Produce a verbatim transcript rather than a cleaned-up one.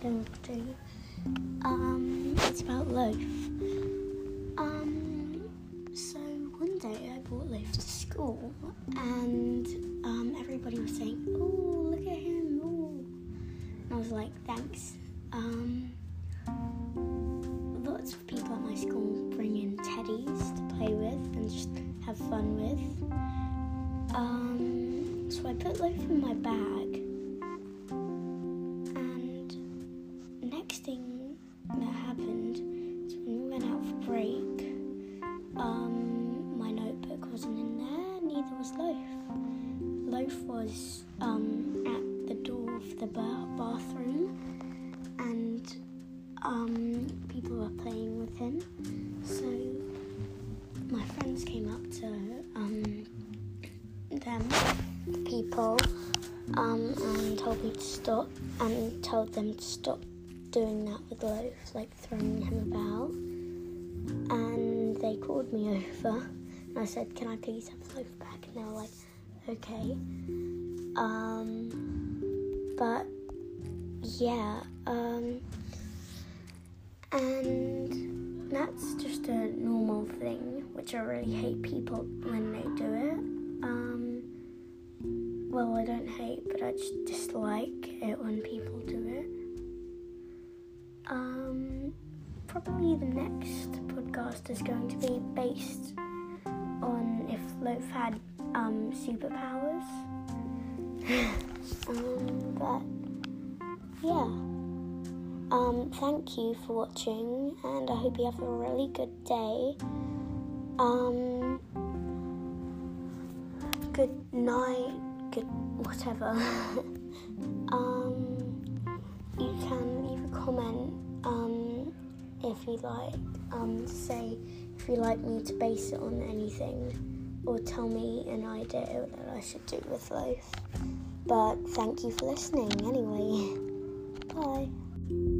going to do. Um, it's about loaf. Um, so one day I brought loaf to school, and um, everybody was saying, "Oh, look at him!" Oh, and I was like, "Thanks." Um, lots of people at my school bring in teddies to play with and just have fun with. Um, so I put loaf in my bag. Next thing that happened is when we went out for break, um, my notebook wasn't in there, neither was loaf. Loaf was um, at the door of the ba- bathroom, and um, people were playing with him. So my friends came up to um, them, people, um, and told me to stop, and told them to stop doing that with loaf, like throwing him about, and they called me over and I said, "Can I please have loaf back?" And they were like, "Okay." Um but yeah, um and that's just a normal thing, which I really hate people when they do it. Um well, I don't hate, but I just dislike it when people do it. Um, probably the next podcast is going to be based on if loaf had um, superpowers. um, but yeah. Um, thank you for watching, and I hope you have a really good day. Um, good night. Good whatever. um. You can leave a comment um, if you like, um, say if you like me to base it on anything, or tell me an idea that I should do with loaf. But thank you for listening anyway. Bye.